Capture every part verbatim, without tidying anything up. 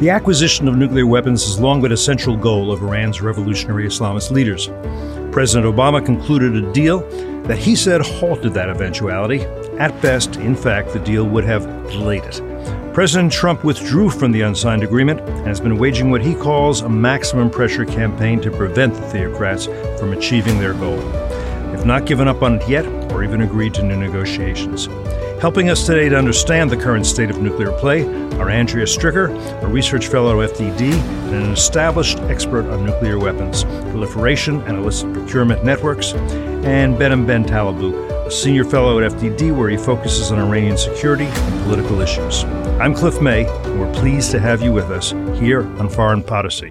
The acquisition of nuclear weapons has long been a central goal of Iran's revolutionary Islamist leaders. President Obama concluded a deal that he said halted that eventuality. At best, in fact, the deal would have delayed it. President Trump withdrew from the unsigned agreement and has been waging what he calls a maximum pressure campaign to prevent the theocrats from achieving their goal. They've not given up on it yet, or even agreed to new negotiations. Helping us today to understand the current state of nuclear play are Andrea Stricker, a research fellow at F D D and an established expert on nuclear weapons, proliferation and illicit procurement networks, and Behnam Ben Taleblu, a senior fellow at F D D where he focuses on Iranian security and political issues. I'm Cliff May, and we're pleased to have you with us here on Foreign Policy.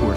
who are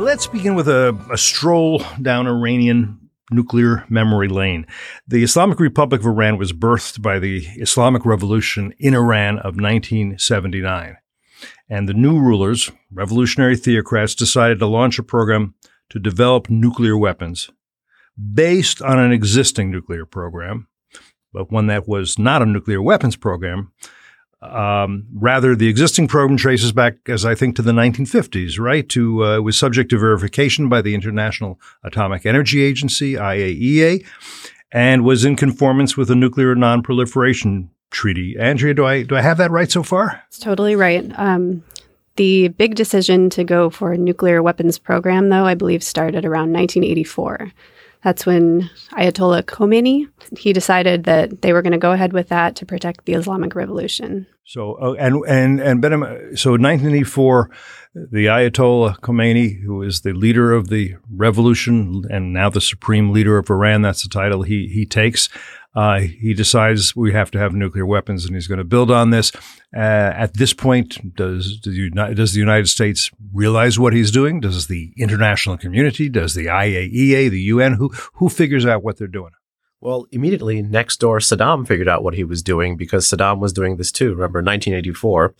Let's begin with a, a stroll down Iranian nuclear memory lane. The Islamic Republic of Iran was birthed by the Islamic Revolution in Iran of nineteen seventy-nine. And the new rulers, revolutionary theocrats, decided to launch a program to develop nuclear weapons based on an existing nuclear program, but one that was not a nuclear weapons program. Um, rather, the existing program traces back, as I think, to the nineteen fifties, right? To uh, it was subject to verification by the International Atomic Energy Agency, I A E A, and was in conformance with the Nuclear Non-Proliferation Treaty. Andrea, do I do I have that right so far? It's totally right. Um, the big decision to go for a nuclear weapons program, though, I believe started around nineteen eighty-four. That's when Ayatollah Khomeini, he decided that they were going to go ahead with that to protect the Islamic Revolution. So, uh, and and and Benham, so in nineteen eighty-four, the Ayatollah Khomeini, who is the leader of the revolution and now the supreme leader of Iran, that's the title he he takes. Uh, he decides we have to have nuclear weapons, and he's going to build on this. Uh, at this point, does, does, Uni- does the United States realize what he's doing? Does the international community? Does the I A E A, the U N? Who who figures out what they're doing? Well, immediately next door, Saddam figured out what he was doing, because Saddam was doing this too. Remember, nineteen eighty-four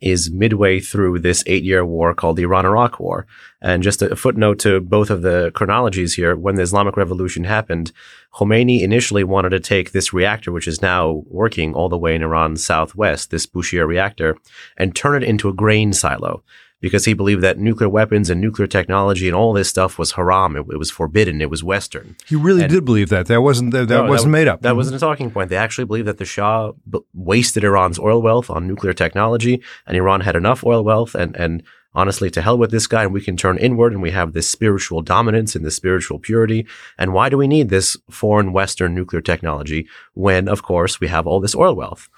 is midway through this eight-year war called the Iran-Iraq War. And just a footnote to both of the chronologies here, when the Islamic Revolution happened, Khomeini initially wanted to take this reactor, which is now working all the way in Iran's southwest, this Bushehr reactor, and turn it into a grain silo, because he believed that nuclear weapons and nuclear technology and all this stuff was haram. It, it was forbidden. It was Western. He really and did believe that. That wasn't that, that no, wasn't that, made up. That wasn't a talking point. They actually believed that the Shah b- wasted Iran's oil wealth on nuclear technology, and Iran had enough oil wealth and and honestly, to hell with this guy, and we can turn inward, and we have this spiritual dominance and this spiritual purity. And why do we need this foreign Western nuclear technology when, of course, we have all this oil wealth?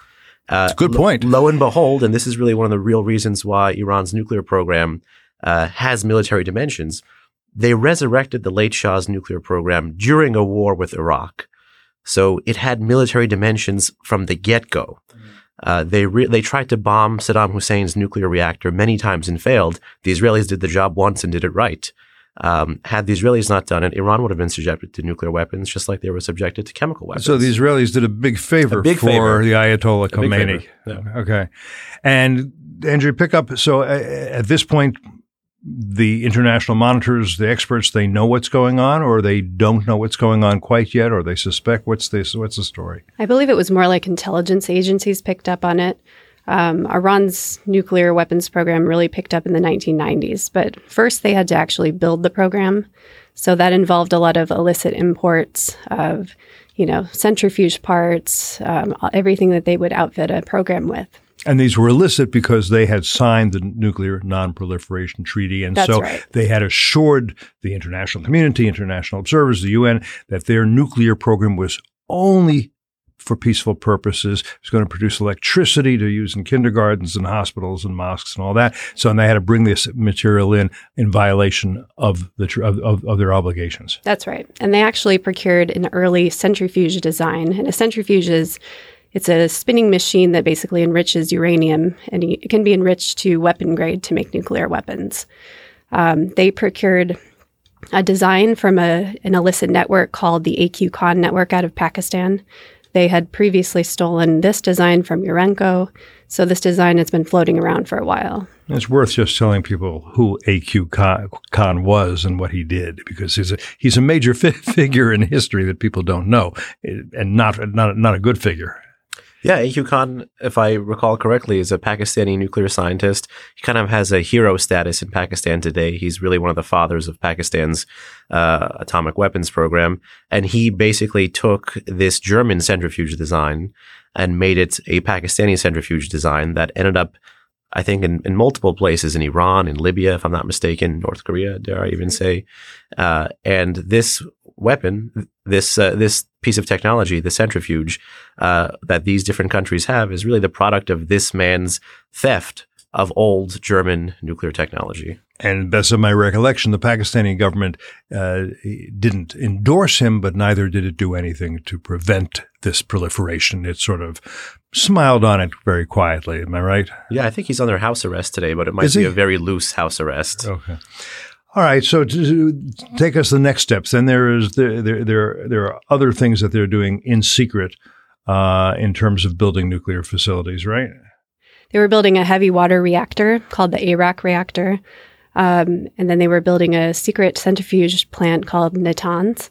Uh, That's a good point. Lo, lo and behold, and this is really one of the real reasons why Iran's nuclear program uh, has military dimensions, they resurrected the late Shah's nuclear program during a war with Iraq. So it had military dimensions from the get-go. Uh, they re- they tried to bomb Saddam Hussein's nuclear reactor many times and failed. The Israelis did the job once and did it right. Um, had the Israelis not done it, Iran would have been subjected to nuclear weapons, just like they were subjected to chemical weapons. So the Israelis did a big favor a big for favor. the Ayatollah Khomeini. Yeah. Okay. And Andrew, pick up. So uh, at this point, the international monitors, the experts, they know what's going on, or they don't know what's going on quite yet, or they suspect. What's this? What's the story? I believe it was more like intelligence agencies picked up on it. Um, Iran's nuclear weapons program really picked up in the nineteen nineties, but first they had to actually build the program. So that involved a lot of illicit imports of, you know, centrifuge parts, um, everything that they would outfit a program with. And these were illicit because they had signed the Nuclear Non-Proliferation Treaty. And That's so right. they had assured the international community, international observers, the U N, that their nuclear program was only for peaceful purposes. It was going to produce electricity to use in kindergartens and hospitals and mosques and all that. So, and they had to bring this material in in violation of the of, of, of their obligations. That's right. And they actually procured an early centrifuge design. And a centrifuge is It's a spinning machine that basically enriches uranium, and it can be enriched to weapon grade to make nuclear weapons. Um, they procured a design from a, an illicit network called the A Q Khan Network out of Pakistan. They had previously stolen this design from Urenco, so this design has been floating around for a while. It's worth just telling people who A Q Khan was and what he did, because he's a he's a major fi- figure in history that people don't know, and not not not a good figure. Yeah, A Q Khan, if I recall correctly, is a Pakistani nuclear scientist. He kind of has a hero status in Pakistan today. He's really one of the fathers of Pakistan's uh, atomic weapons program. And he basically took this German centrifuge design and made it a Pakistani centrifuge design that ended up, I think, in, in multiple places, in Iran, in Libya, if I'm not mistaken, North Korea, dare I even say. Uh, and this weapon, this uh, this piece of technology, the centrifuge uh, that these different countries have, is really the product of this man's theft of old German nuclear technology. And best of my recollection, the Pakistani government uh, didn't endorse him, but neither did it do anything to prevent this proliferation. It sort of smiled on it very quietly. Am I right? Yeah, I think he's under house arrest today, but it might Is be he? a very loose house arrest. Okay. All right, so to, to take us to the next steps. Then there is the, there there there are other things that they're doing in secret uh, in terms of building nuclear facilities, right? They were building a heavy water reactor called the Arak reactor, um, and then they were building a secret centrifuge plant called Natanz.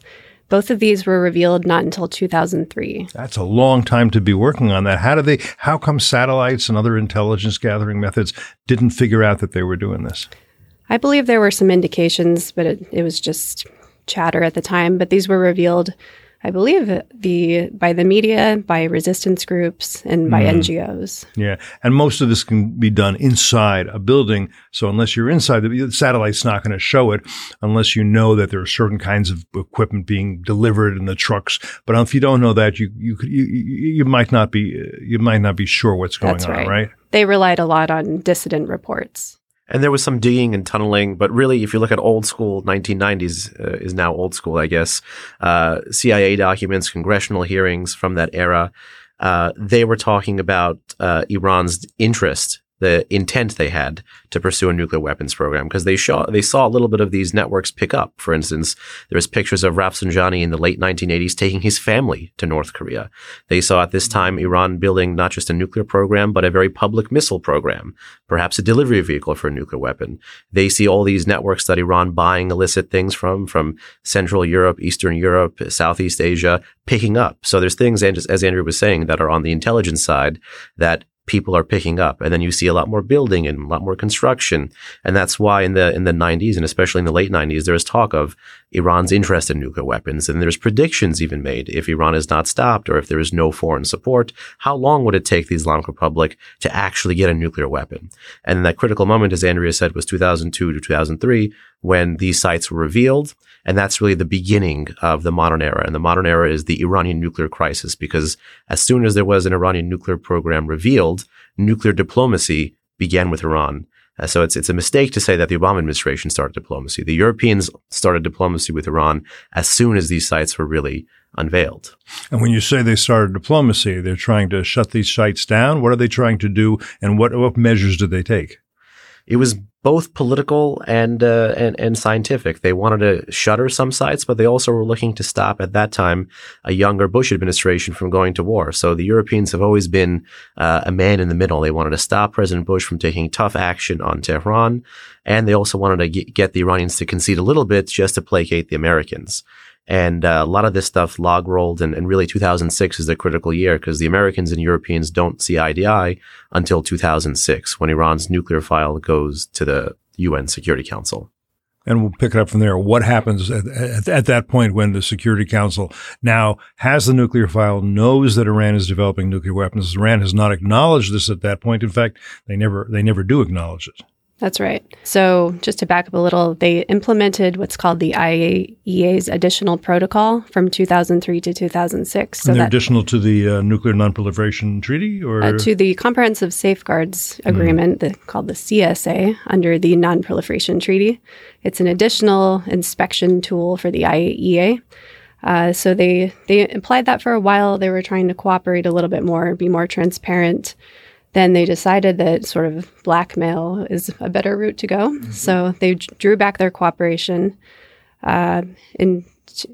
Both of these were revealed not until two thousand three. That's a long time to be working on that. How do they? How come satellites and other intelligence gathering methods didn't figure out that they were doing this? I believe there were some indications, but it, it was just chatter at the time. But these were revealed, I believe, the by the media, by resistance groups, and by mm. N G Os. Yeah, and most of this can be done inside a building. So unless you're inside, the satellite's not going to show it unless you know that there are certain kinds of equipment being delivered in the trucks. But if you don't know that, you you you, you might not be you might not be sure what's going That's on. Right. right? They relied a lot on dissident reports. And there was some digging and tunneling, but really, if you look at old school, nineteen nineties uh, is now old school, I guess, uh, C I A documents, congressional hearings from that era, uh, they were talking about uh, Iran's interest, the intent they had to pursue a nuclear weapons program, because they, show, they saw a little bit of these networks pick up. For instance, there was pictures of Rafsanjani in the late nineteen eighties taking his family to North Korea. They saw at this time Iran building not just a nuclear program, but a very public missile program, perhaps a delivery vehicle for a nuclear weapon. They see all these networks that Iran buying illicit things from, from Central Europe, Eastern Europe, Southeast Asia, picking up. So there's things, as Andrew was saying, that are on the intelligence side that people are picking up, and then you see a lot more building and a lot more construction, and that's why in the in the nineties and especially in the late nineties, there is talk of Iran's interest in nuclear weapons, and there's predictions even made if Iran is not stopped or if there is no foreign support, how long would it take the Islamic Republic to actually get a nuclear weapon? And that critical moment, as Andrea said, was two thousand two to two thousand three, when these sites were revealed. And that's really the beginning of the modern era. And the modern era is the Iranian nuclear crisis, because as soon as there was an Iranian nuclear program revealed, nuclear diplomacy began with Iran. Uh, so it's it's a mistake to say that the Obama administration started diplomacy. The Europeans started diplomacy with Iran as soon as these sites were really unveiled. And when you say they started diplomacy, they're trying to shut these sites down. What are they trying to do, and what, what measures did they take? It was both political and, uh, and and scientific. They wanted to shutter some sites, but they also were looking to stop, at that time, a younger Bush administration from going to war. So the Europeans have always been uh, a man in the middle. They wanted to stop President Bush from taking tough action on Tehran, and they also wanted to get, get the Iranians to concede a little bit just to placate the Americans. And uh, a lot of this stuff log rolled, and, and really two thousand six is the critical year, because the Americans and Europeans don't see eye to eye until two thousand six, when Iran's nuclear file goes to the U N Security Council. And we'll pick it up from there. What happens at, at, at that point when the Security Council now has the nuclear file, knows that Iran is developing nuclear weapons? Iran has not acknowledged this at that point. In fact, they never they never do acknowledge it. That's right. So just to back up a little, they implemented what's called the I A E A's additional protocol from two thousand three to two thousand six. So and they're that, additional to the uh, Nuclear Nonproliferation Treaty? or uh, To the Comprehensive Safeguards Agreement mm. the, called the C S A under the Nonproliferation Treaty. It's an additional inspection tool for the I A E A. Uh, so they, they applied that for a while. They were trying to cooperate a little bit more, be more transparent. Then they decided that sort of blackmail is a better route to go. Mm-hmm. So they d- drew back their cooperation. Uh, in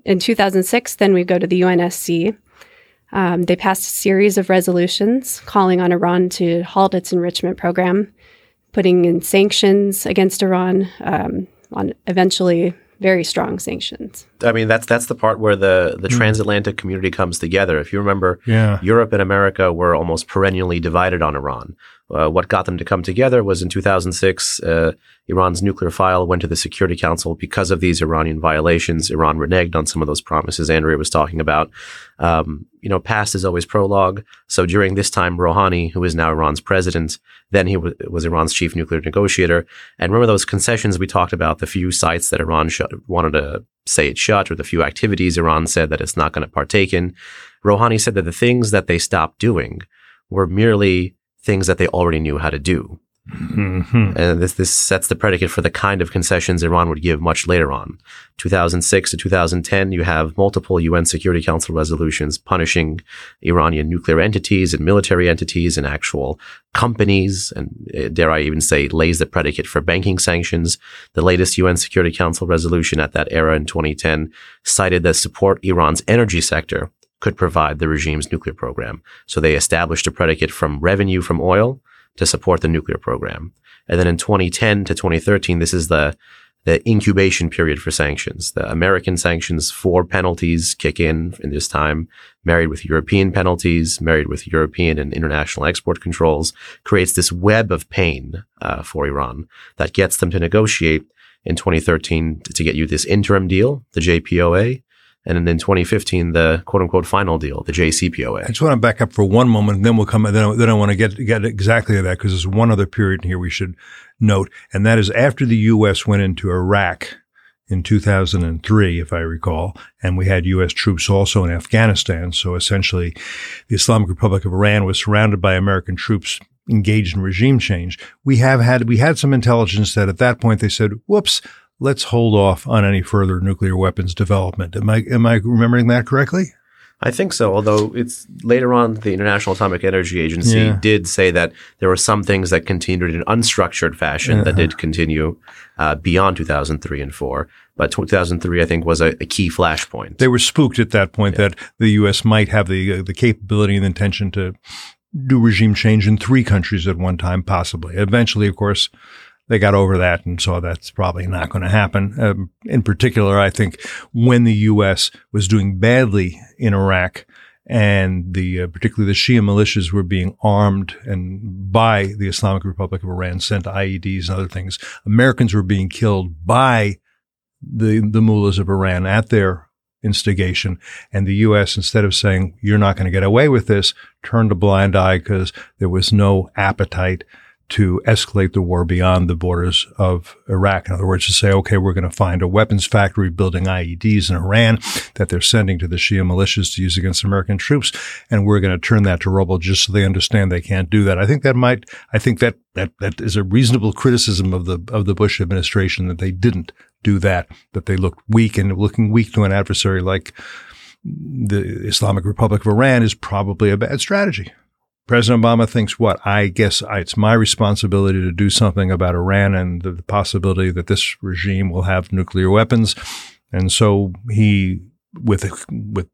in two thousand six, then we go to the U N S C. Um, they passed a series of resolutions calling on Iran to halt its enrichment program, putting in sanctions against Iran, um, on eventually very strong sanctions. I mean, that's that's the part where the, the mm. transatlantic community comes together. If you remember, yeah. Europe and America were almost perennially divided on Iran. Uh, what got them to come together was in two thousand six, uh, Iran's nuclear file went to the Security Council because of these Iranian violations. Iran reneged on some of those promises Andrea was talking about. Um, you know, past is always prologue. So during this time, Rouhani, who is now Iran's president, then he w- was Iran's chief nuclear negotiator. And remember those concessions we talked about, the few sites that Iran sh- wanted to say it shut or the few activities Iran said that it's not going to partake in. Rouhani said that the things that they stopped doing were merely things that they already knew how to do. Mm-hmm. And this this sets the predicate for the kind of concessions Iran would give much later on. two thousand six to two thousand ten, you have multiple U N Security Council resolutions punishing Iranian nuclear entities and military entities and actual companies, and uh, dare I even say lays the predicate for banking sanctions. The latest U N Security Council resolution at that era in twenty ten cited that support Iran's energy sector could provide the regime's nuclear program. So they established a predicate from revenue from oil to support the nuclear program. And then in twenty ten to twenty thirteen, this is the, the incubation period for sanctions. The American sanctions, four penalties kick in in this time, married with European penalties, married with European and international export controls, creates this web of pain uh, for Iran that gets them to negotiate in twenty thirteen to get you this interim deal, the J P O A. And then in twenty fifteen, the quote-unquote final deal, the J C P O A. I just want to back up for one moment, and then we'll come. Then I, then I want to get get exactly to that because there's one other period here we should note, and that is after the U S went into Iraq in two thousand three, if I recall, and we had U S troops also in Afghanistan. So essentially, the Islamic Republic of Iran was surrounded by American troops engaged in regime change. We have had we had some intelligence that at that point they said, "Whoops, let's hold off on any further nuclear weapons development." Am I am I remembering that correctly? I think so, although it's later on the International Atomic Energy Agency yeah. did say that there were some things that continued in an unstructured fashion uh-huh. that did continue uh, beyond two thousand three and four. But two thousand three, I think, was a, a key flashpoint. They were spooked at that point yeah. that the U S might have the uh, the capability and intention to do regime change in three countries at one time, possibly. Eventually, of course, they got over that and saw that's probably not going to happen. Um, in particular, I think when the U S was doing badly in Iraq and the uh, particularly the Shia militias were being armed and by the Islamic Republic of Iran, sent I E Ds and other things, Americans were being killed by the the mullahs of Iran at their instigation. And the U S, instead of saying, "You're not going to get away with this," turned a blind eye because there was no appetite to escalate the war beyond the borders of Iraq. In other words, to say, okay, we're going to find a weapons factory building I E Ds in Iran that they're sending to the Shia militias to use against American troops, and we're going to turn that to rubble just so they understand they can't do that. I think that might, I think that, that, that is a reasonable criticism of the, of the Bush administration that they didn't do that, that they looked weak, and looking weak to an adversary like the Islamic Republic of Iran is probably a bad strategy. President Obama thinks, what, I guess I, it's my responsibility to do something about Iran and the, the possibility that this regime will have nuclear weapons. And so he, with with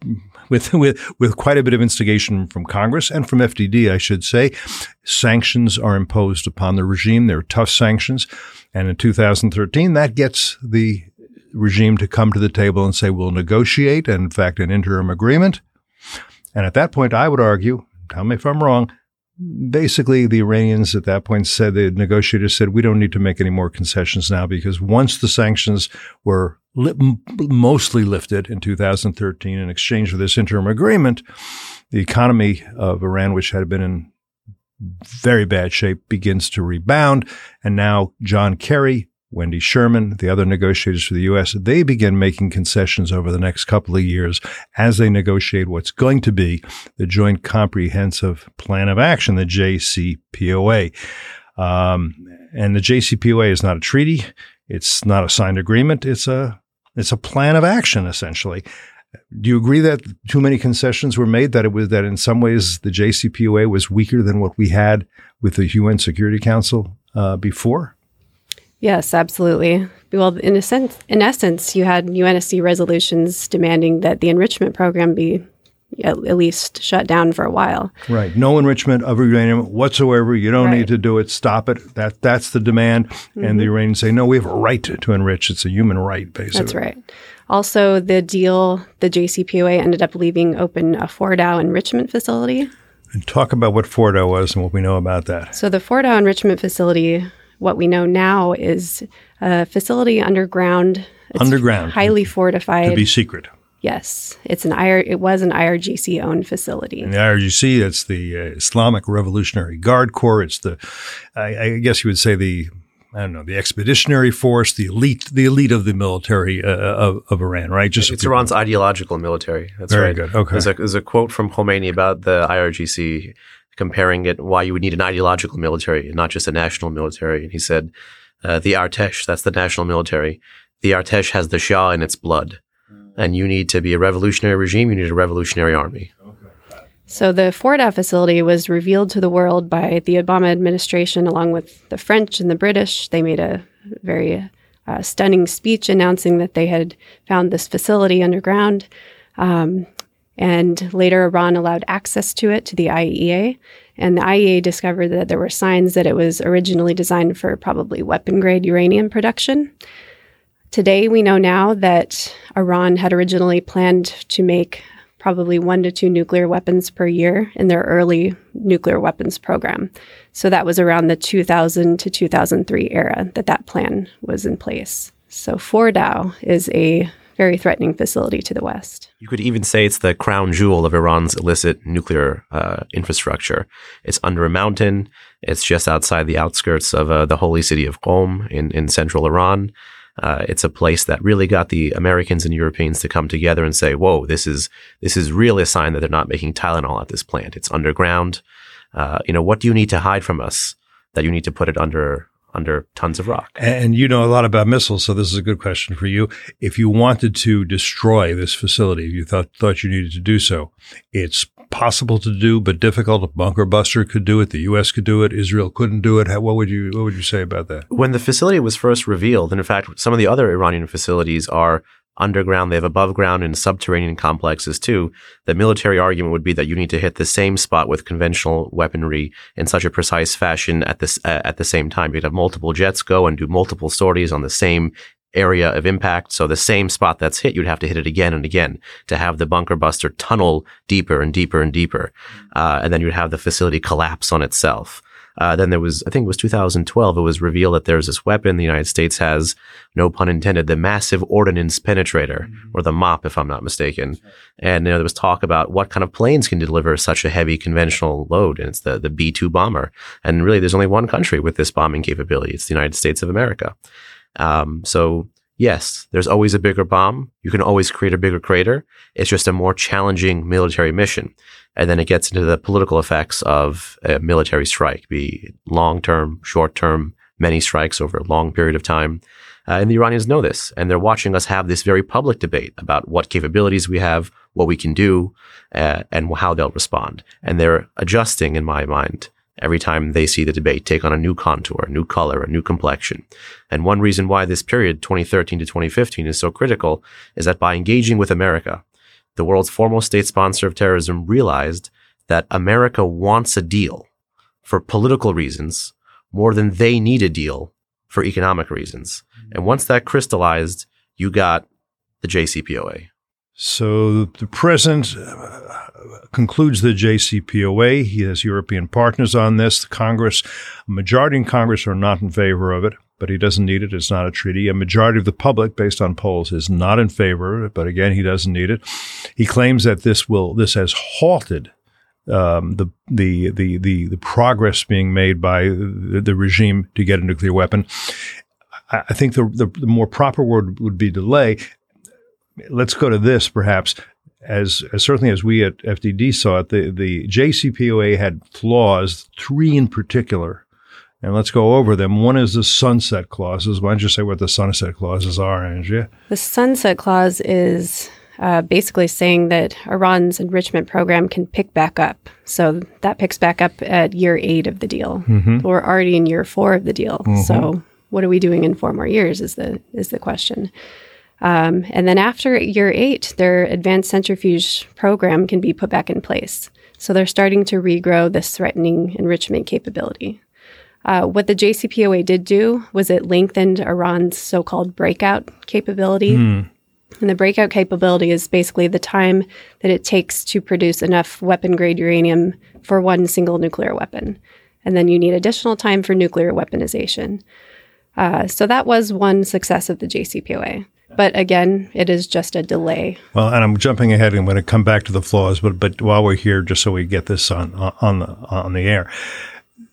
with with, with quite a bit of instigation from Congress and from F D D, I should say, sanctions are imposed upon the regime. They're tough sanctions. And in two thousand thirteen, that gets the regime to come to the table and say, we'll negotiate, and in fact, an interim agreement. And at that point, I would argue, tell me if I'm wrong, basically the Iranians at that point said, the negotiators said, we don't need to make any more concessions now, because once the sanctions were li- mostly lifted in two thousand thirteen in exchange for this interim agreement, the economy of Iran, which had been in very bad shape begins to rebound. And now John Kerry, Wendy Sherman, the other negotiators for the U S, they begin making concessions over the next couple of years as they negotiate what's going to be the Joint Comprehensive Plan of Action, the J C P O A. Um, and the J C P O A is not a treaty. It's not a signed agreement. It's a it's a plan of action, essentially. Do you agree that too many concessions were made, that it was that in some ways the J C P O A was weaker than what we had with the U N Security Council uh, before? Yes, absolutely. Well, in a sense, in essence, you had U N S C resolutions demanding that the enrichment program be at least shut down for a while. Right. No enrichment of uranium whatsoever. You don't right. need to do it. Stop it. That That's the demand. Mm-hmm. And the Iranians say, no, we have a right to, to enrich. It's a human right, basically. That's right. Also, the deal, the J C P O A ended up leaving open a Fordow enrichment facility. And talk about what Fordow was and what we know about that. So the Fordow enrichment facility, what we know now is a facility underground. It's underground. Highly fortified. To be secret. Yes. It's an I R, it was an I R G C-owned facility. And the I R G C, that's the uh, Islamic Revolutionary Guard Corps. It's the, I, I guess you would say the, I don't know, the expeditionary force, the elite, the elite of the military uh, of, of Iran, right? Just It's Iran's know. ideological military. That's Very right. Very good. Okay. There's a, there's a quote from Khomeini about the I R G C, comparing it why you would need an ideological military and not just a national military. And he said, uh, the Artesh, that's the national military, the Artesh has the Shah in its blood. And you need to be a revolutionary regime, you need a revolutionary army. So the Fordow facility was revealed to the world by the Obama administration along with the French and the British. They made a very uh, stunning speech announcing that they had found this facility underground. Um, And later, Iran allowed access to it to the I A E A. And the I A E A discovered that there were signs that it was originally designed for probably weapon-grade uranium production. Today, we know now that Iran had originally planned to make probably one to two nuclear weapons per year in their early nuclear weapons program. So that was around the two thousand to two thousand three era that that plan was in place. So Fordow is a very threatening facility to the West. You could even say it's the crown jewel of Iran's illicit nuclear uh, infrastructure. It's under a mountain. It's just outside the outskirts of uh, the holy city of Qom in, in central Iran. Uh, it's a place that really got the Americans and Europeans to come together and say, whoa, this is this is really a sign that they're not making Tylenol at this plant. It's underground. Uh, you know, what do you need to hide from us that you need to put it under under tons of rock? And you know a lot about missiles, so this is a good question for you. If you wanted to destroy this facility, if you thought thought you needed to do so, it's possible to do, but difficult. A bunker buster could do it. The U S could do it. Israel couldn't do it. How, what would you what would you say about that? When the facility was first revealed, and in fact, some of the other Iranian facilities are underground. They have above ground and subterranean complexes too. The military argument would be that you need to hit the same spot with conventional weaponry in such a precise fashion at this uh, at the same time. You'd have multiple jets go and do multiple sorties on the same area of impact. So the same spot that's hit, you'd have to hit it again and again to have the bunker buster tunnel deeper and deeper and deeper. Uh, and then you'd have the facility collapse on itself. Uh, then there was, I think it was two thousand twelve, it was revealed that there's this weapon the United States has, no pun intended, the massive ordnance penetrator, mm-hmm. or the MOP, if I'm not mistaken. Sure. And you know, there was talk about what kind of planes can deliver such a heavy conventional load, and it's the, the B two bomber. And really, there's only one country with this bombing capability. It's the United States of America. Um, so... Yes, there's always a bigger bomb. You can always create a bigger crater. It's just a more challenging military mission. And then it gets into the political effects of a military strike, be it long-term, short-term, many strikes over a long period of time. Uh, and the Iranians know this, and they're watching us have this very public debate about what capabilities we have, what we can do, uh, and how they'll respond. And they're adjusting, in my mind, every time they see the debate take on a new contour, a new color, a new complexion. And one reason why this period, twenty thirteen to twenty fifteen, is so critical is that by engaging with America, the world's foremost state sponsor of terrorism realized that America wants a deal for political reasons more than they need a deal for economic reasons. And once that crystallized, you got the J C P O A. So the president concludes the J C P O A. He has European partners on this. The Congress, a majority in Congress are not in favor of it, but he doesn't need it. It's not a treaty. A majority of the public, based on polls, is not in favor of it, but again, he doesn't need it. He claims that this will, this has halted um, the, the the the the progress being made by the, the regime to get a nuclear weapon. I, I think the, the the more proper word would be delay. Let's go to this, perhaps. As, as certainly as we at F D D saw it, the, the J C P O A had flaws, three in particular, and let's go over them. One is the sunset clauses. Why don't you say what the sunset clauses are, Andrea? The sunset clause is uh, basically saying that Iran's enrichment program can pick back up. So that picks back up at year eight of the deal. Mm-hmm. We're already in year four of the deal. Mm-hmm. So what are we doing in four more years is the is the question. Um, and then after year eight, their advanced centrifuge program can be put back in place. So they're starting to regrow this threatening enrichment capability. Uh, what the J C P O A did do was it lengthened Iran's so-called breakout capability. Mm. And the breakout capability is basically the time that it takes to produce enough weapon-grade uranium for one single nuclear weapon. And then you need additional time for nuclear weaponization. Uh, so that was one success of the J C P O A. But again, it is just a delay. Well, and I'm jumping ahead. I'm going to come back to the flaws, but but while we're here, just so we get this on on the, on the air,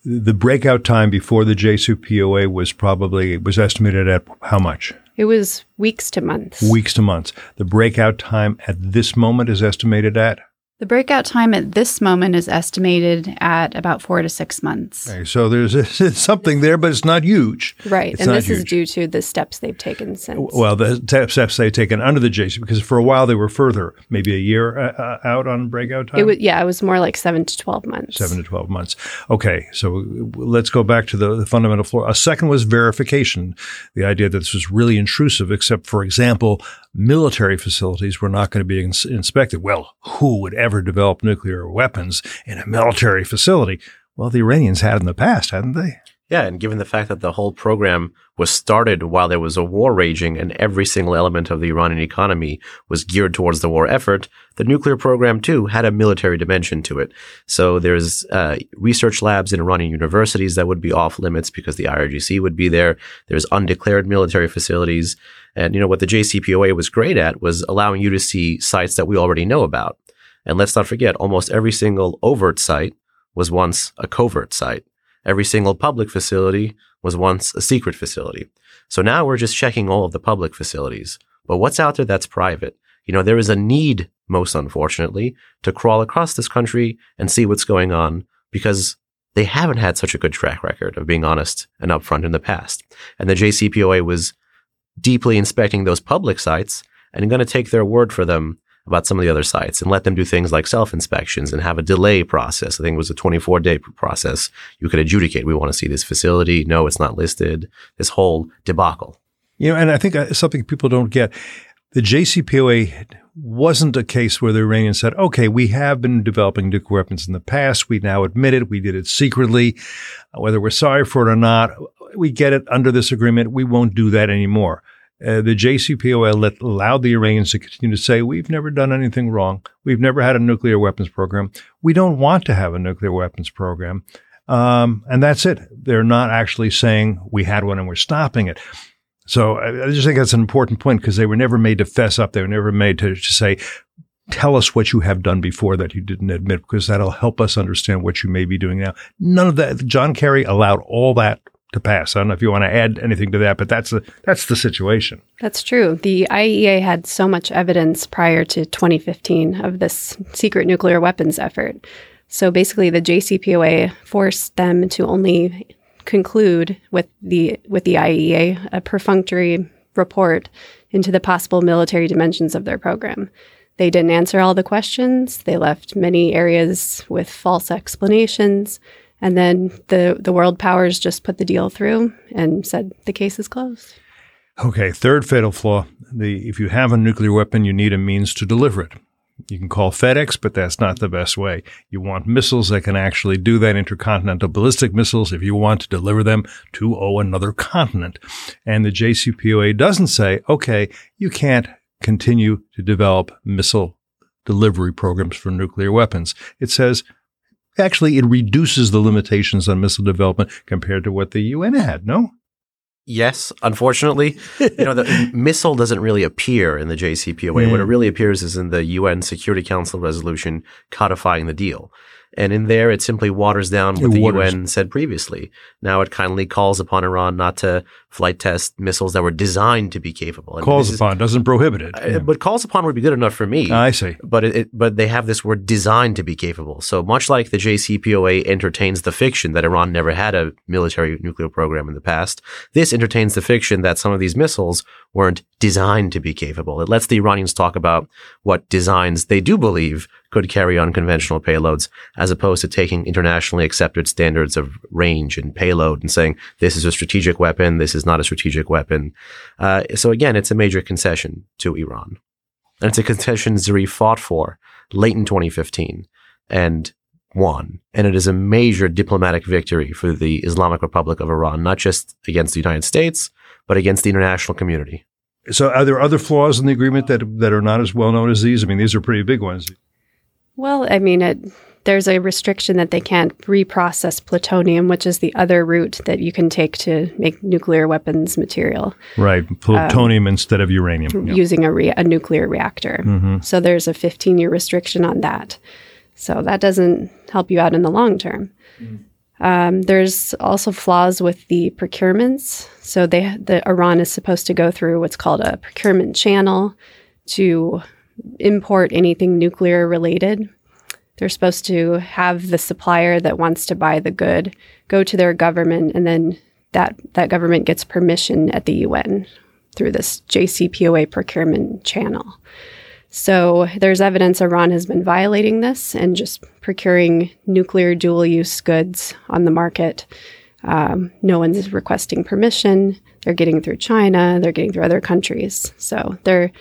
the breakout time before the J C P O A was probably was estimated at how much? It was weeks to months. Weeks to months. The breakout time at this moment is estimated at? The breakout time at this moment is estimated at about four to six months. Okay, so there's a, something there, but it's not huge. Right, it's and this huge. Is due to the steps they've taken since. Well, the te- steps they've taken under the J C P O A, because for a while they were further, maybe a year uh, out on breakout time? It was, yeah, it was more like seven to twelve months. seven to twelve months. Okay, so let's go back to the, the fundamental flaw. A second was verification, the idea that this was really intrusive, except, for example, military facilities were not going to be ins- inspected. Well, who would ever develop nuclear weapons in a military facility? Well, the Iranians had in the past, hadn't they? Yeah, and given the fact that the whole program was started while there was a war raging and every single element of the Iranian economy was geared towards the war effort, the nuclear program, too, had a military dimension to it. So there's uh, research labs in Iranian universities that would be off limits because the I R G C would be there. There's undeclared military facilities. And, you know, what the J C P O A was great at was allowing you to see sites that we already know about. And let's not forget, almost every single overt site was once a covert site. Every single public facility was once a secret facility. So now we're just checking all of the public facilities. But what's out there that's private? You know, there is a need, most unfortunately, to crawl across this country and see what's going on, because they haven't had such a good track record of being honest and upfront in the past. And the J C P O A was deeply inspecting those public sites and going to take their word for them about some of the other sites and let them do things like self-inspections and have a delay process. I think it was a twenty-four day process. You could adjudicate, we want to see this facility. No, it's not listed. This whole debacle. You know, and I think something people don't get, the J C P O A wasn't a case where the Iranians said, okay, we have been developing nuclear weapons in the past. We now admit it. We did it secretly. Whether we're sorry for it or not, we get it under this agreement. We won't do that anymore. Uh, the J C P O A let, allowed the Iranians to continue to say, we've never done anything wrong. We've never had a nuclear weapons program. We don't want to have a nuclear weapons program. Um, and that's it. They're not actually saying we had one and we're stopping it. So I, I just think that's an important point, because they were never made to fess up. They were never made to, to say, tell us what you have done before that you didn't admit, because that'll help us understand what you may be doing now. None of that. John Kerry allowed all that to pass. I don't know if you want to add anything to that, but that's the that's the situation. That's true. The I A E A had so much evidence prior to twenty fifteen of this secret nuclear weapons effort. So basically, the J C P O A forced them to only conclude with the with the I A E A a perfunctory report into the possible military dimensions of their program. They didn't answer all the questions. They left many areas with false explanations. And then the, the world powers just put the deal through and said the case is closed. Okay, third fatal flaw. The, if you have a nuclear weapon, you need a means to deliver it. You can call FedEx, but that's not the best way. You want missiles that can actually do that, intercontinental ballistic missiles, if you want to deliver them to, oh, another continent. And the J C P O A doesn't say, okay, you can't continue to develop missile delivery programs for nuclear weapons. It says, actually, it reduces the limitations on missile development compared to what the U N had, no? Yes, unfortunately. you know, the missile doesn't really appear in the J C P O A. Mm. What it really appears is in the U N Security Council resolution codifying the deal. And in there, it simply waters down what the U N said previously. Now it kindly calls upon Iran not to flight test missiles that were designed to be capable. I calls mean, upon, is, doesn't prohibit it. Uh, yeah. But calls upon would be good enough for me. I see. But it, it, but they have this word designed to be capable. So much like the J C P O A entertains the fiction that Iran never had a military nuclear program in the past, this entertains the fiction that some of these missiles weren't designed to be capable. It lets the Iranians talk about what designs they do believe could carry unconventional payloads, as opposed to taking internationally accepted standards of range and payload and saying, this is a strategic weapon, this is not a strategic weapon. Uh, so again, it's a major concession to Iran. And it's a concession Zarif fought for late in twenty fifteen and won. And it is a major diplomatic victory for the Islamic Republic of Iran, not just against the United States, but against the international community. So are there other flaws in the agreement that that are not as well known as these? I mean, these are pretty big ones. Well, I mean, it, there's a restriction that they can't reprocess plutonium, which is the other route that you can take to make nuclear weapons material. Right. Plutonium um, instead of uranium. Yeah. Using a, re- a nuclear reactor. Mm-hmm. So there's a fifteen-year restriction on that. So that doesn't help you out in the long term. Mm. Um, there's also flaws with the procurements. So they, the Iran is supposed to go through what's called a procurement channel to import anything nuclear related. They're supposed to have the supplier that wants to buy the good go to their government, and then that that government gets permission at the U N through this J C P O A procurement channel. So there's evidence Iran has been violating this and just procuring nuclear dual-use goods on the market. Um, no one's requesting permission. They're getting through China. They're getting through other countries. So they're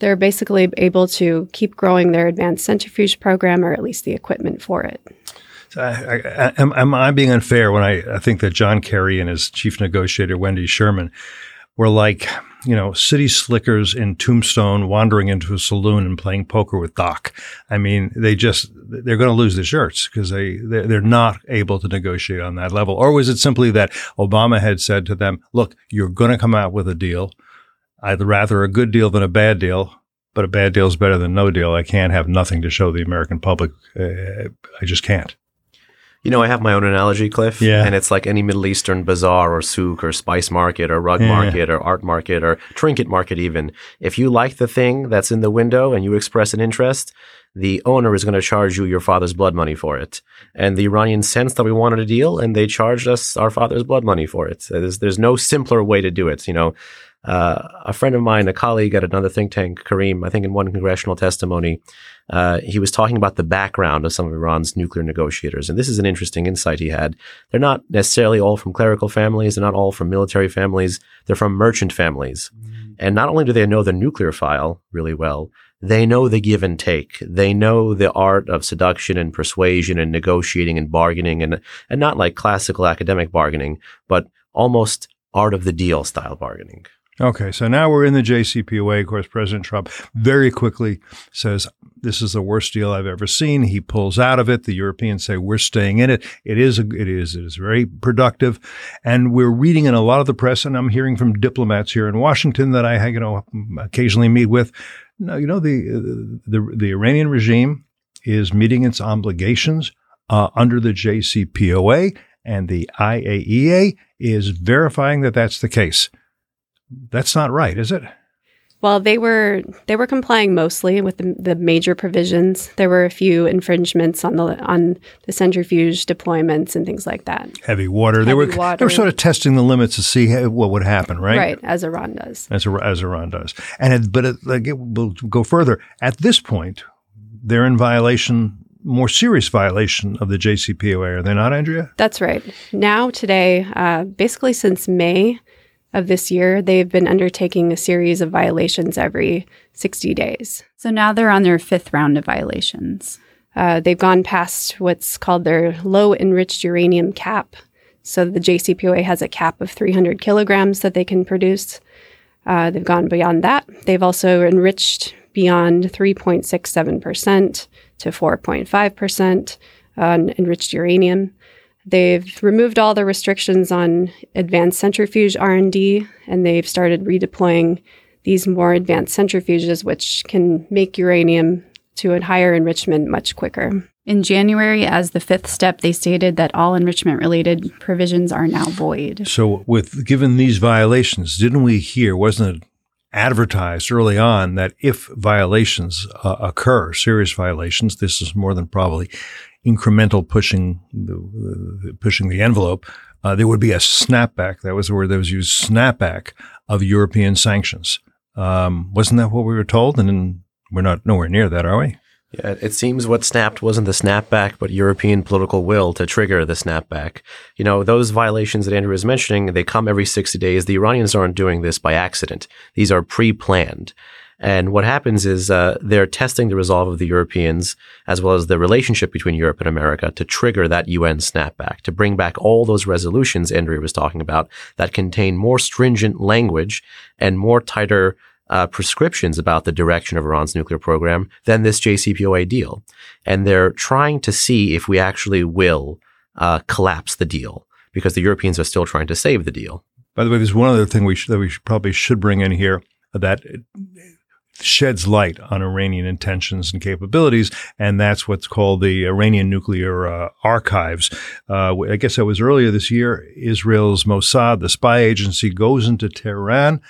They're basically able to keep growing their advanced centrifuge program, or at least the equipment for it. So I, I, I, am I being unfair when I, I think that John Kerry and his chief negotiator, Wendy Sherman, were like, you know, city slickers in Tombstone wandering into a saloon and playing poker with Doc? I mean, they just, they're going to lose their shirts because they, they're not able to negotiate on that level. Or was it simply that Obama had said to them, look, you're going to come out with a deal. I'd rather a good deal than a bad deal, but a bad deal is better than no deal. I can't have nothing to show the American public. Uh, I just can't. You know, I have my own analogy, Cliff, yeah. And it's like any Middle Eastern bazaar or souk or spice market or rug yeah. market or art market or trinket market even. If you like the thing that's in the window and you express an interest, the owner is going to charge you your father's blood money for it. And the Iranians sensed that we wanted a deal, and they charged us our father's blood money for it. So there's, there's no simpler way to do it, you know. Uh, a friend of mine, a colleague at another think tank, Karim, I think in one congressional testimony, uh, he was talking about the background of some of Iran's nuclear negotiators. And this is an interesting insight he had. They're not necessarily all from clerical families. They're not all from military families. They're from merchant families. Mm. And not only do they know the nuclear file really well, they know the give and take. They know the art of seduction and persuasion and negotiating and bargaining, and and not like classical academic bargaining, but almost art of the deal style bargaining. Okay, so now we're in the J C P O A. Of course, President Trump very quickly says, this is the worst deal I've ever seen. He pulls out of it. The Europeans say, we're staying in it. It is, it is, it is very productive. And we're reading in a lot of the press, and I'm hearing from diplomats here in Washington that I, you know, occasionally meet with, no, you know, the, the, the Iranian regime is meeting its obligations uh, under the J C P O A, and the I A E A is verifying that that's the case. That's not right, is it? Well, they were they were complying mostly with the, the major provisions. There were a few infringements on the on the centrifuge deployments and things like that. Heavy water. Heavy they were water. They were sort of testing the limits to see how, what would happen, right? Right, as Iran does. As as Iran does. And it, but it, like it will go further. At this point, they're in violation. More serious violation of the J C P O A, are they not, Andrea? That's right. Now, today, uh, basically since May of this year, they've been undertaking a series of violations every sixty days. So now they're on their fifth round of violations. Uh, they've gone past what's called their low enriched uranium cap. So the J C P O A has a cap of three hundred kilograms that they can produce. Uh, they've gone beyond that. They've also enriched beyond three point six seven percent to four point five percent on enriched uranium. They've removed all the restrictions on advanced centrifuge R and D, and they've started redeploying these more advanced centrifuges, which can make uranium to a higher enrichment much quicker. In January, as the fifth step, they stated that all enrichment-related provisions are now void. So with given these violations, didn't we hear, wasn't it advertised early on that if violations uh, occur, serious violations, this is more than probably incremental pushing the, uh, pushing the envelope, uh, there would be a snapback. That was the word that was used, snapback of European sanctions. Um, wasn't that what we were told? And then we're not nowhere near that, are we? Yeah, it seems what snapped wasn't the snapback, but European political will to trigger the snapback. You know, those violations that Andrew was mentioning, they come every sixty days. The Iranians aren't doing this by accident. These are pre-planned. And what happens is uh, they're testing the resolve of the Europeans as well as the relationship between Europe and America to trigger that U N snapback, to bring back all those resolutions Andrea was talking about that contain more stringent language and more tighter Uh, prescriptions about the direction of Iran's nuclear program than this J C P O A deal. And they're trying to see if we actually will uh, collapse the deal, because the Europeans are still trying to save the deal. By the way, there's one other thing we sh- that we should probably should bring in here that sheds light on Iranian intentions and capabilities, and that's what's called the Iranian Nuclear uh, Archives. Uh, I guess that was earlier this year. Israel's Mossad, the spy agency, goes into Tehran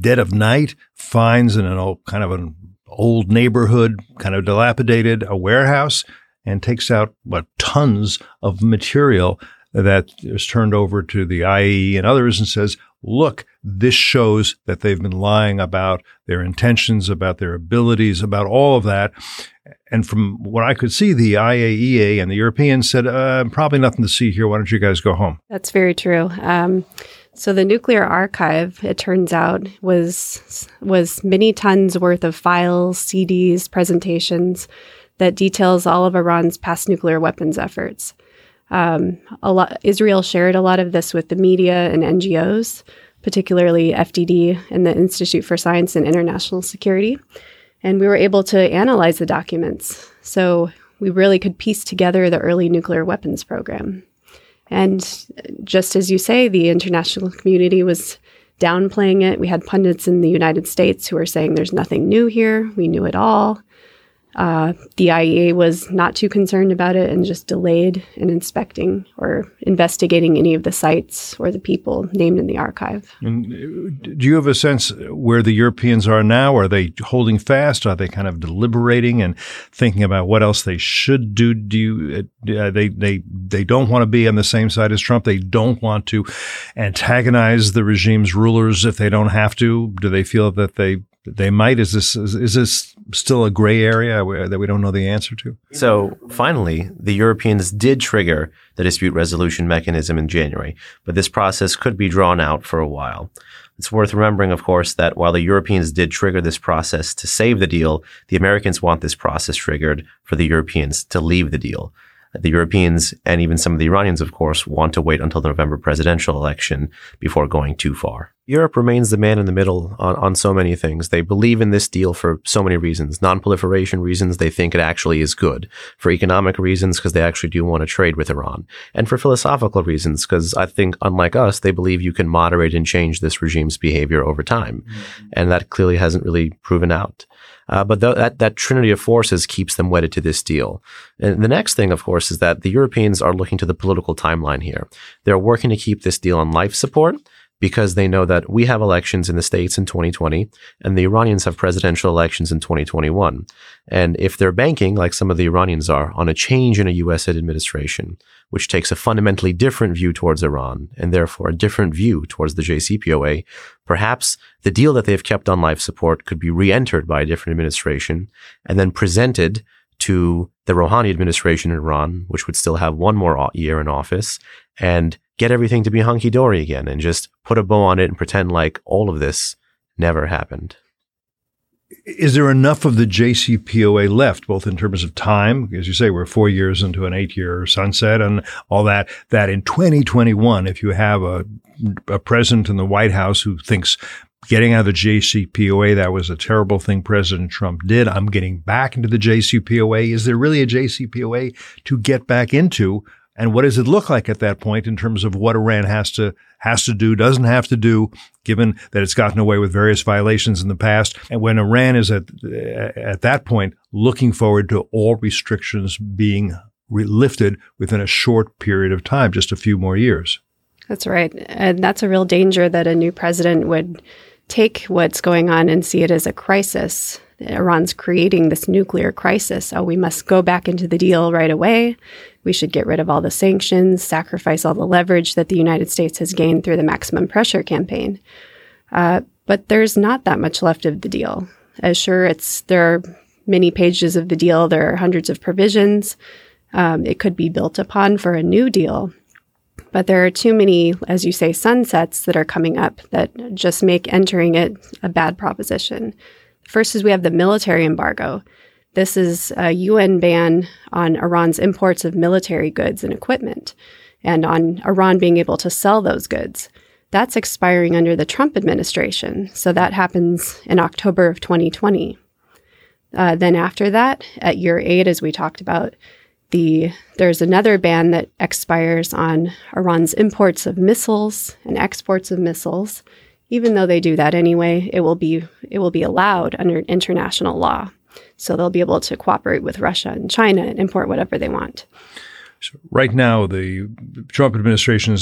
dead of night, finds in an old, kind of an old neighborhood, kind of dilapidated, a warehouse, and takes out what tons of material that is turned over to the I A E A and others and says, look, this shows that they've been lying about their intentions, about their abilities, about all of that. And from what I could see, the I A E A and the Europeans said, uh, probably nothing to see here. Why don't you guys go home? That's very true. Um So the nuclear archive, it turns out, was was many tons worth of files, C Ds, presentations that details all of Iran's past nuclear weapons efforts. Um, a lot, Israel shared a lot of this with the media and N G Os, particularly F D D and the Institute for Science and International Security. And we were able to analyze the documents. So we really could piece together the early nuclear weapons program. And just as you say, the international community was downplaying it. We had pundits in the United States who were saying there's nothing new here. We knew it all. Uh, the I A E A was not too concerned about it and just delayed in inspecting or investigating any of the sites or the people named in the archive. And do you have a sense where the Europeans are now? Are they holding fast? Are they kind of deliberating and thinking about what else they should do? Do you, uh, they they they don't want to be on the same side as Trump. They don't want to antagonize the regime's rulers if they don't have to. Do they feel that they They might. Is this is, is this still a gray area where, that we don't know the answer to? So finally, the Europeans did trigger the dispute resolution mechanism in January, but this process could be drawn out for a while. It's worth remembering, of course, that while the Europeans did trigger this process to save the deal, the Americans want this process triggered for the Europeans to leave the deal. The Europeans and even some of the Iranians, of course, want to wait until the November presidential election before going too far. Europe remains the man in the middle on, on so many things. They believe in this deal for so many reasons. Non-proliferation reasons, they think it actually is good. For economic reasons, because they actually do want to trade with Iran. And for philosophical reasons, because I think, unlike us, they believe you can moderate and change this regime's behavior over time. Mm-hmm. And that clearly hasn't really proven out. Uh, but th- that, that trinity of forces keeps them wedded to this deal. And the next thing, of course, is that the Europeans are looking to the political timeline here. They're working to keep this deal on life support, because they know that we have elections in the States in twenty twenty and the Iranians have presidential elections in twenty twenty-one. And if they're banking, like some of the Iranians are, on a change in a U S administration, which takes a fundamentally different view towards Iran and therefore a different view towards the J C P O A, perhaps the deal that they've kept on life support could be re-entered by a different administration and then presented to the Rouhani administration in Iran, which would still have one more year in office, and get everything to be hunky-dory again and just put a bow on it and pretend like all of this never happened. Is there enough of the J C P O A left, both in terms of time, as you say, we're four years into an eight-year sunset and all that, that in twenty twenty-one, if you have a, a president in the White House who thinks getting out of the J C P O A, that was a terrible thing President Trump did, I'm getting back into the J C P O A. Is there really a J C P O A to get back into And what does it look like at that point in terms of what Iran has to has to do, doesn't have to do, given that it's gotten away with various violations in the past? And when Iran is at at that point looking forward to all restrictions being re- lifted within a short period of time, just a few more years. That's right. And that's a real danger that a new president would take what's going on and see it as a crisis. Iran's creating this nuclear crisis. Oh, we must go back into the deal right away. We should get rid of all the sanctions, sacrifice all the leverage that the United States has gained through the maximum pressure campaign. Uh, but there's not that much left of the deal. As sure, it's there are many pages of the deal. There are hundreds of provisions. Um, it could be built upon for a new deal. But there are too many, as you say, sunsets that are coming up that just make entering it a bad proposition. First is we have the military embargo. This is a U N ban on Iran's imports of military goods and equipment, and on Iran being able to sell those goods. That's expiring under the Trump administration. So that happens in October of twenty twenty. Uh, then after that, at year eight, as we talked about, the there's another ban that expires on Iran's imports of missiles and exports of missiles. Even though they do that anyway, it will be it will be allowed under international law. So they'll be able to cooperate with Russia and China and import whatever they want. So right now, the Trump administration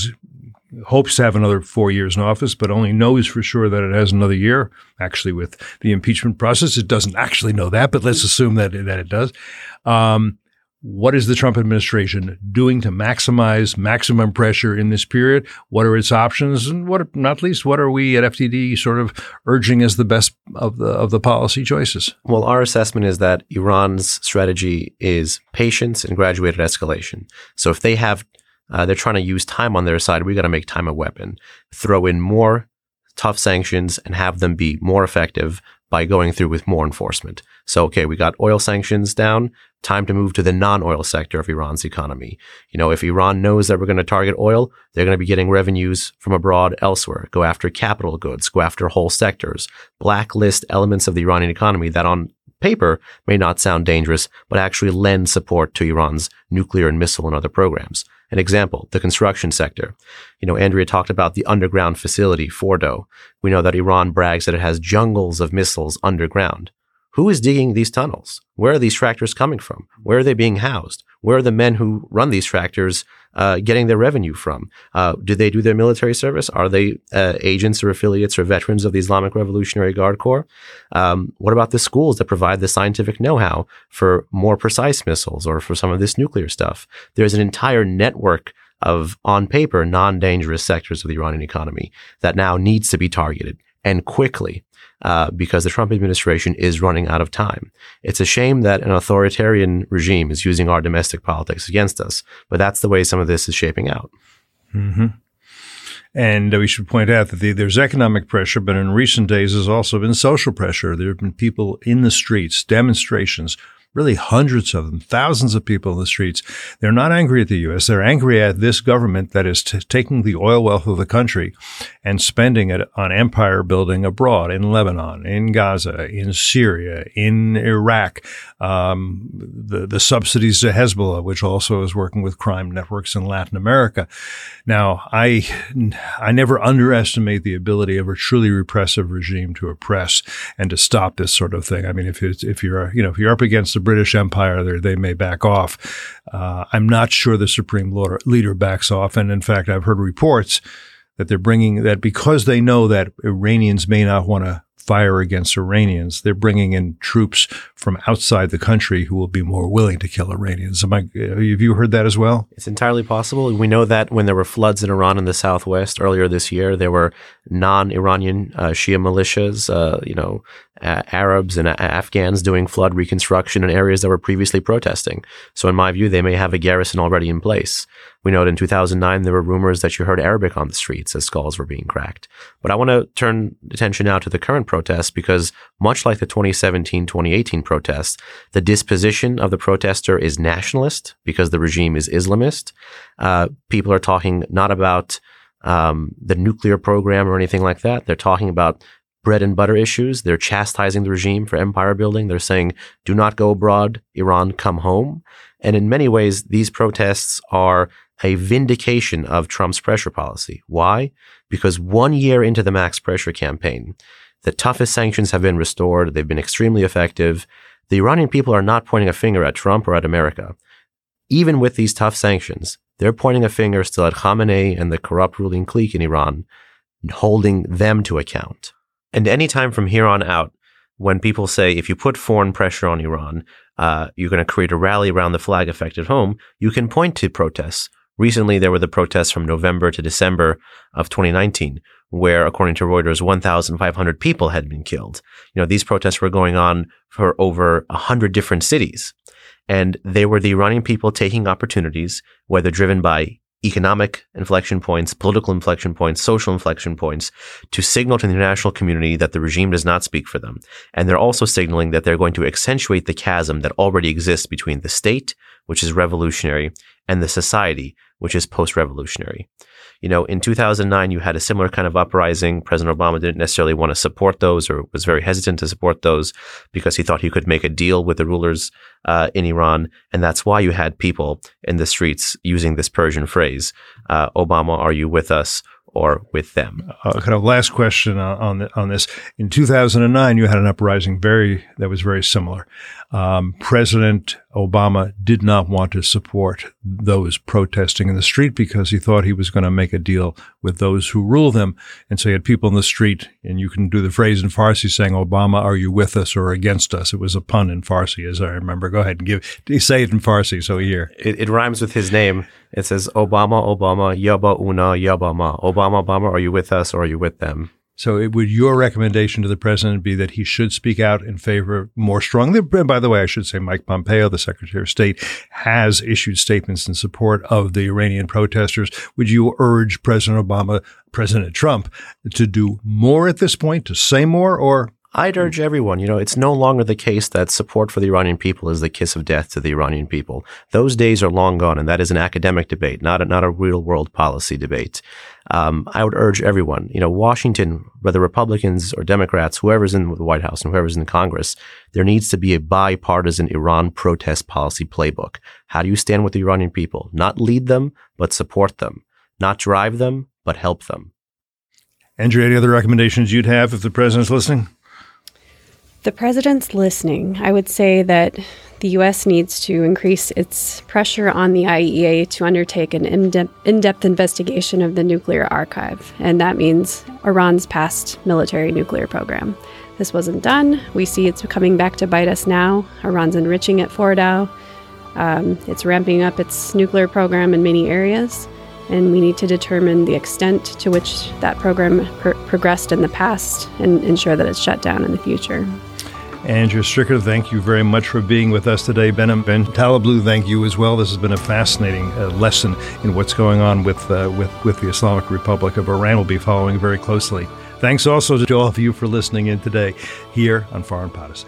hopes to have another four years in office, but only knows for sure that it has another year. Actually, with the impeachment process, it doesn't actually know that, but let's assume that, that it does. Um, What is the Trump administration doing to maximize maximum pressure in this period? What are its options? And what, not least, what are we at F D D sort of urging as the best of the of the policy choices? Well, our assessment is that Iran's strategy is patience and graduated escalation. So if they have, uh, they're trying to use time on their side, we got to make time a weapon. Throw in more tough sanctions and have them be more effective by going through with more enforcement. So, okay, we got oil sanctions down, time to move to the non-oil sector of Iran's economy. You know, if Iran knows that we're going to target oil, they're going to be getting revenues from abroad elsewhere. Go after capital goods, go after whole sectors, blacklist elements of the Iranian economy that on paper may not sound dangerous, but actually lend support to Iran's nuclear and missile and other programs. An example, the construction sector. You know, Andrea talked about the underground facility, Fordow. We know that Iran brags that it has jungles of missiles underground. Who is digging these tunnels? Where are these tractors coming from? Where are they being housed? Where are the men who run these tractors uh, getting their revenue from? Uh, do they do their military service? Are they uh, agents or affiliates or veterans of the Islamic Revolutionary Guard Corps? Um, what about the schools that provide the scientific know-how for more precise missiles or for some of this nuclear stuff? There's an entire network of, on paper, non-dangerous sectors of the Iranian economy that now needs to be targeted, and quickly. Uh, because the Trump administration is running out of time. It's a shame that an authoritarian regime is using our domestic politics against us, but that's the way some of this is shaping out. Mm-hmm. And uh, we should point out that the, there's economic pressure, but in recent days there's also been social pressure. There have been people in the streets, demonstrations, really hundreds of them, thousands of people in the streets. They're not angry at the U S. They're angry at this government that is t- taking the oil wealth of the country and spending it on empire building abroad, in Lebanon, in Gaza, in Syria, in Iraq, um, the, the subsidies to Hezbollah, which also is working with crime networks in Latin America. Now, I, I never underestimate the ability of a truly repressive regime to oppress and to stop this sort of thing. I mean, if, it's, if you're, you know, if you're up against the British Empire, they may back off. Uh, I'm not sure the Supreme Leader backs off. And in fact, I've heard reports that they're bringing that because they know that Iranians may not want to fire against Iranians, they're bringing in troops from outside the country who will be more willing to kill Iranians. Am I, have you heard that as well? It's entirely possible. We know that when there were floods in Iran in the southwest earlier this year, there were non-Iranian uh, Shia militias, uh, you know, uh, Arabs and uh, Afghans doing flood reconstruction in areas that were previously protesting. So in my view, they may have a garrison already in place. We know that in two thousand nine, there were rumors that you heard Arabic on the streets as skulls were being cracked. But I want to turn attention now to the current protests, because much like the twenty seventeen twenty eighteen protests, the disposition of the protester is nationalist because the regime is Islamist. Uh, people are talking not about um, the nuclear program or anything like that. They're talking about bread and butter issues. They're chastising the regime for empire building. They're saying, do not go abroad, Iran, come home. And in many ways, these protests are a vindication of Trump's pressure policy. Why? Because one year into the max pressure campaign, the toughest sanctions have been restored. They've been extremely effective. The Iranian people are not pointing a finger at Trump or at America. Even with these tough sanctions, they're pointing a finger still at Khamenei and the corrupt ruling clique in Iran, holding them to account. And any time from here on out, when people say, if you put foreign pressure on Iran, uh, you're going to create a rally around the flag effect at home, you can point to protests. Recently, there were the protests from November to December of twenty nineteen, where, according to Reuters, one thousand five hundred people had been killed. You know, these protests were going on for over one hundred different cities. And they were the Iranian people taking opportunities, whether driven by economic inflection points, political inflection points, social inflection points, to signal to the international community that the regime does not speak for them. And they're also signaling that they're going to accentuate the chasm that already exists between the state, which is revolutionary, and the society, which is post-revolutionary. You know, in two thousand nine, you had a similar kind of uprising. President Obama didn't necessarily want to support those, or was very hesitant to support those, because he thought he could make a deal with the rulers uh, in Iran. And that's why you had people in the streets using this Persian phrase, uh, Obama, are you with us or with them? Uh, kind of last question on the, on this. In two thousand nine, you had an uprising very that was very similar. Um, President Obama did not want to support those protesting in the street because he thought he was going to make a deal with those who rule them. And so you had people in the street, and you can do the phrase in Farsi saying, Obama, are you with us or against us? It was a pun in Farsi, as I remember. Go ahead and give say it in Farsi so we hear. It, it rhymes with his name. It says, Obama, Obama, yaba una, yaba ma. Obama, Obama, are you with us or are you with them? So it would your recommendation to the president be that he should speak out in favor more strongly? And by the way, I should say Mike Pompeo, the Secretary of State, has issued statements in support of the Iranian protesters. Would you urge President Obama, President Trump, to do more at this point, to say more? Or I'd urge everyone, you know, it's no longer the case that support for the Iranian people is the kiss of death to the Iranian people. Those days are long gone, and that is an academic debate, not a, not a real-world policy debate. Um, I would urge everyone, you know, Washington, whether Republicans or Democrats, whoever's in the White House and whoever's in Congress, there needs to be a bipartisan Iran protest policy playbook. How do you stand with the Iranian people? Not lead them, but support them. Not drive them, but help them. Andrea, any other recommendations you'd have if the president's listening? The president's listening. I would say that the U S needs to increase its pressure on the I A E A to undertake an in-depth, in-depth investigation of the nuclear archive, and that means Iran's past military nuclear program. This wasn't done. We see it's coming back to bite us now. Iran's enriching at Fordow. Um, it's ramping up its nuclear program in many areas, and we need to determine the extent to which that program pr- progressed in the past and ensure that it's shut down in the future. Andrea Stricker, thank you very much for being with us today. Behnam Ben Taleblu, thank you as well. This has been a fascinating uh, lesson in what's going on with, uh, with, with the Islamic Republic of Iran. We'll be following very closely. Thanks also to all of you for listening in today here on Foreign Policy.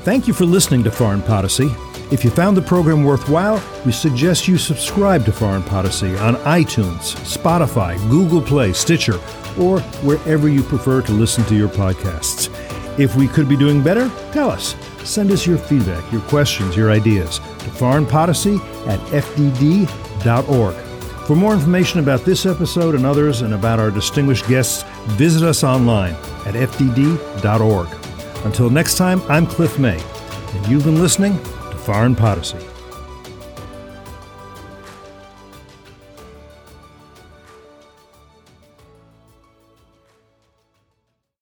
Thank you for listening to Foreign Policy. If you found the program worthwhile, we suggest you subscribe to Foreign Policy on iTunes, Spotify, Google Play, Stitcher, or wherever you prefer to listen to your podcasts. If we could be doing better, tell us. Send us your feedback, your questions, your ideas to foreign policy at f d d dot org. For more information about this episode and others and about our distinguished guests, visit us online at f d d dot org. Until next time, I'm Cliff May, and you've been listening to Foreign Policy.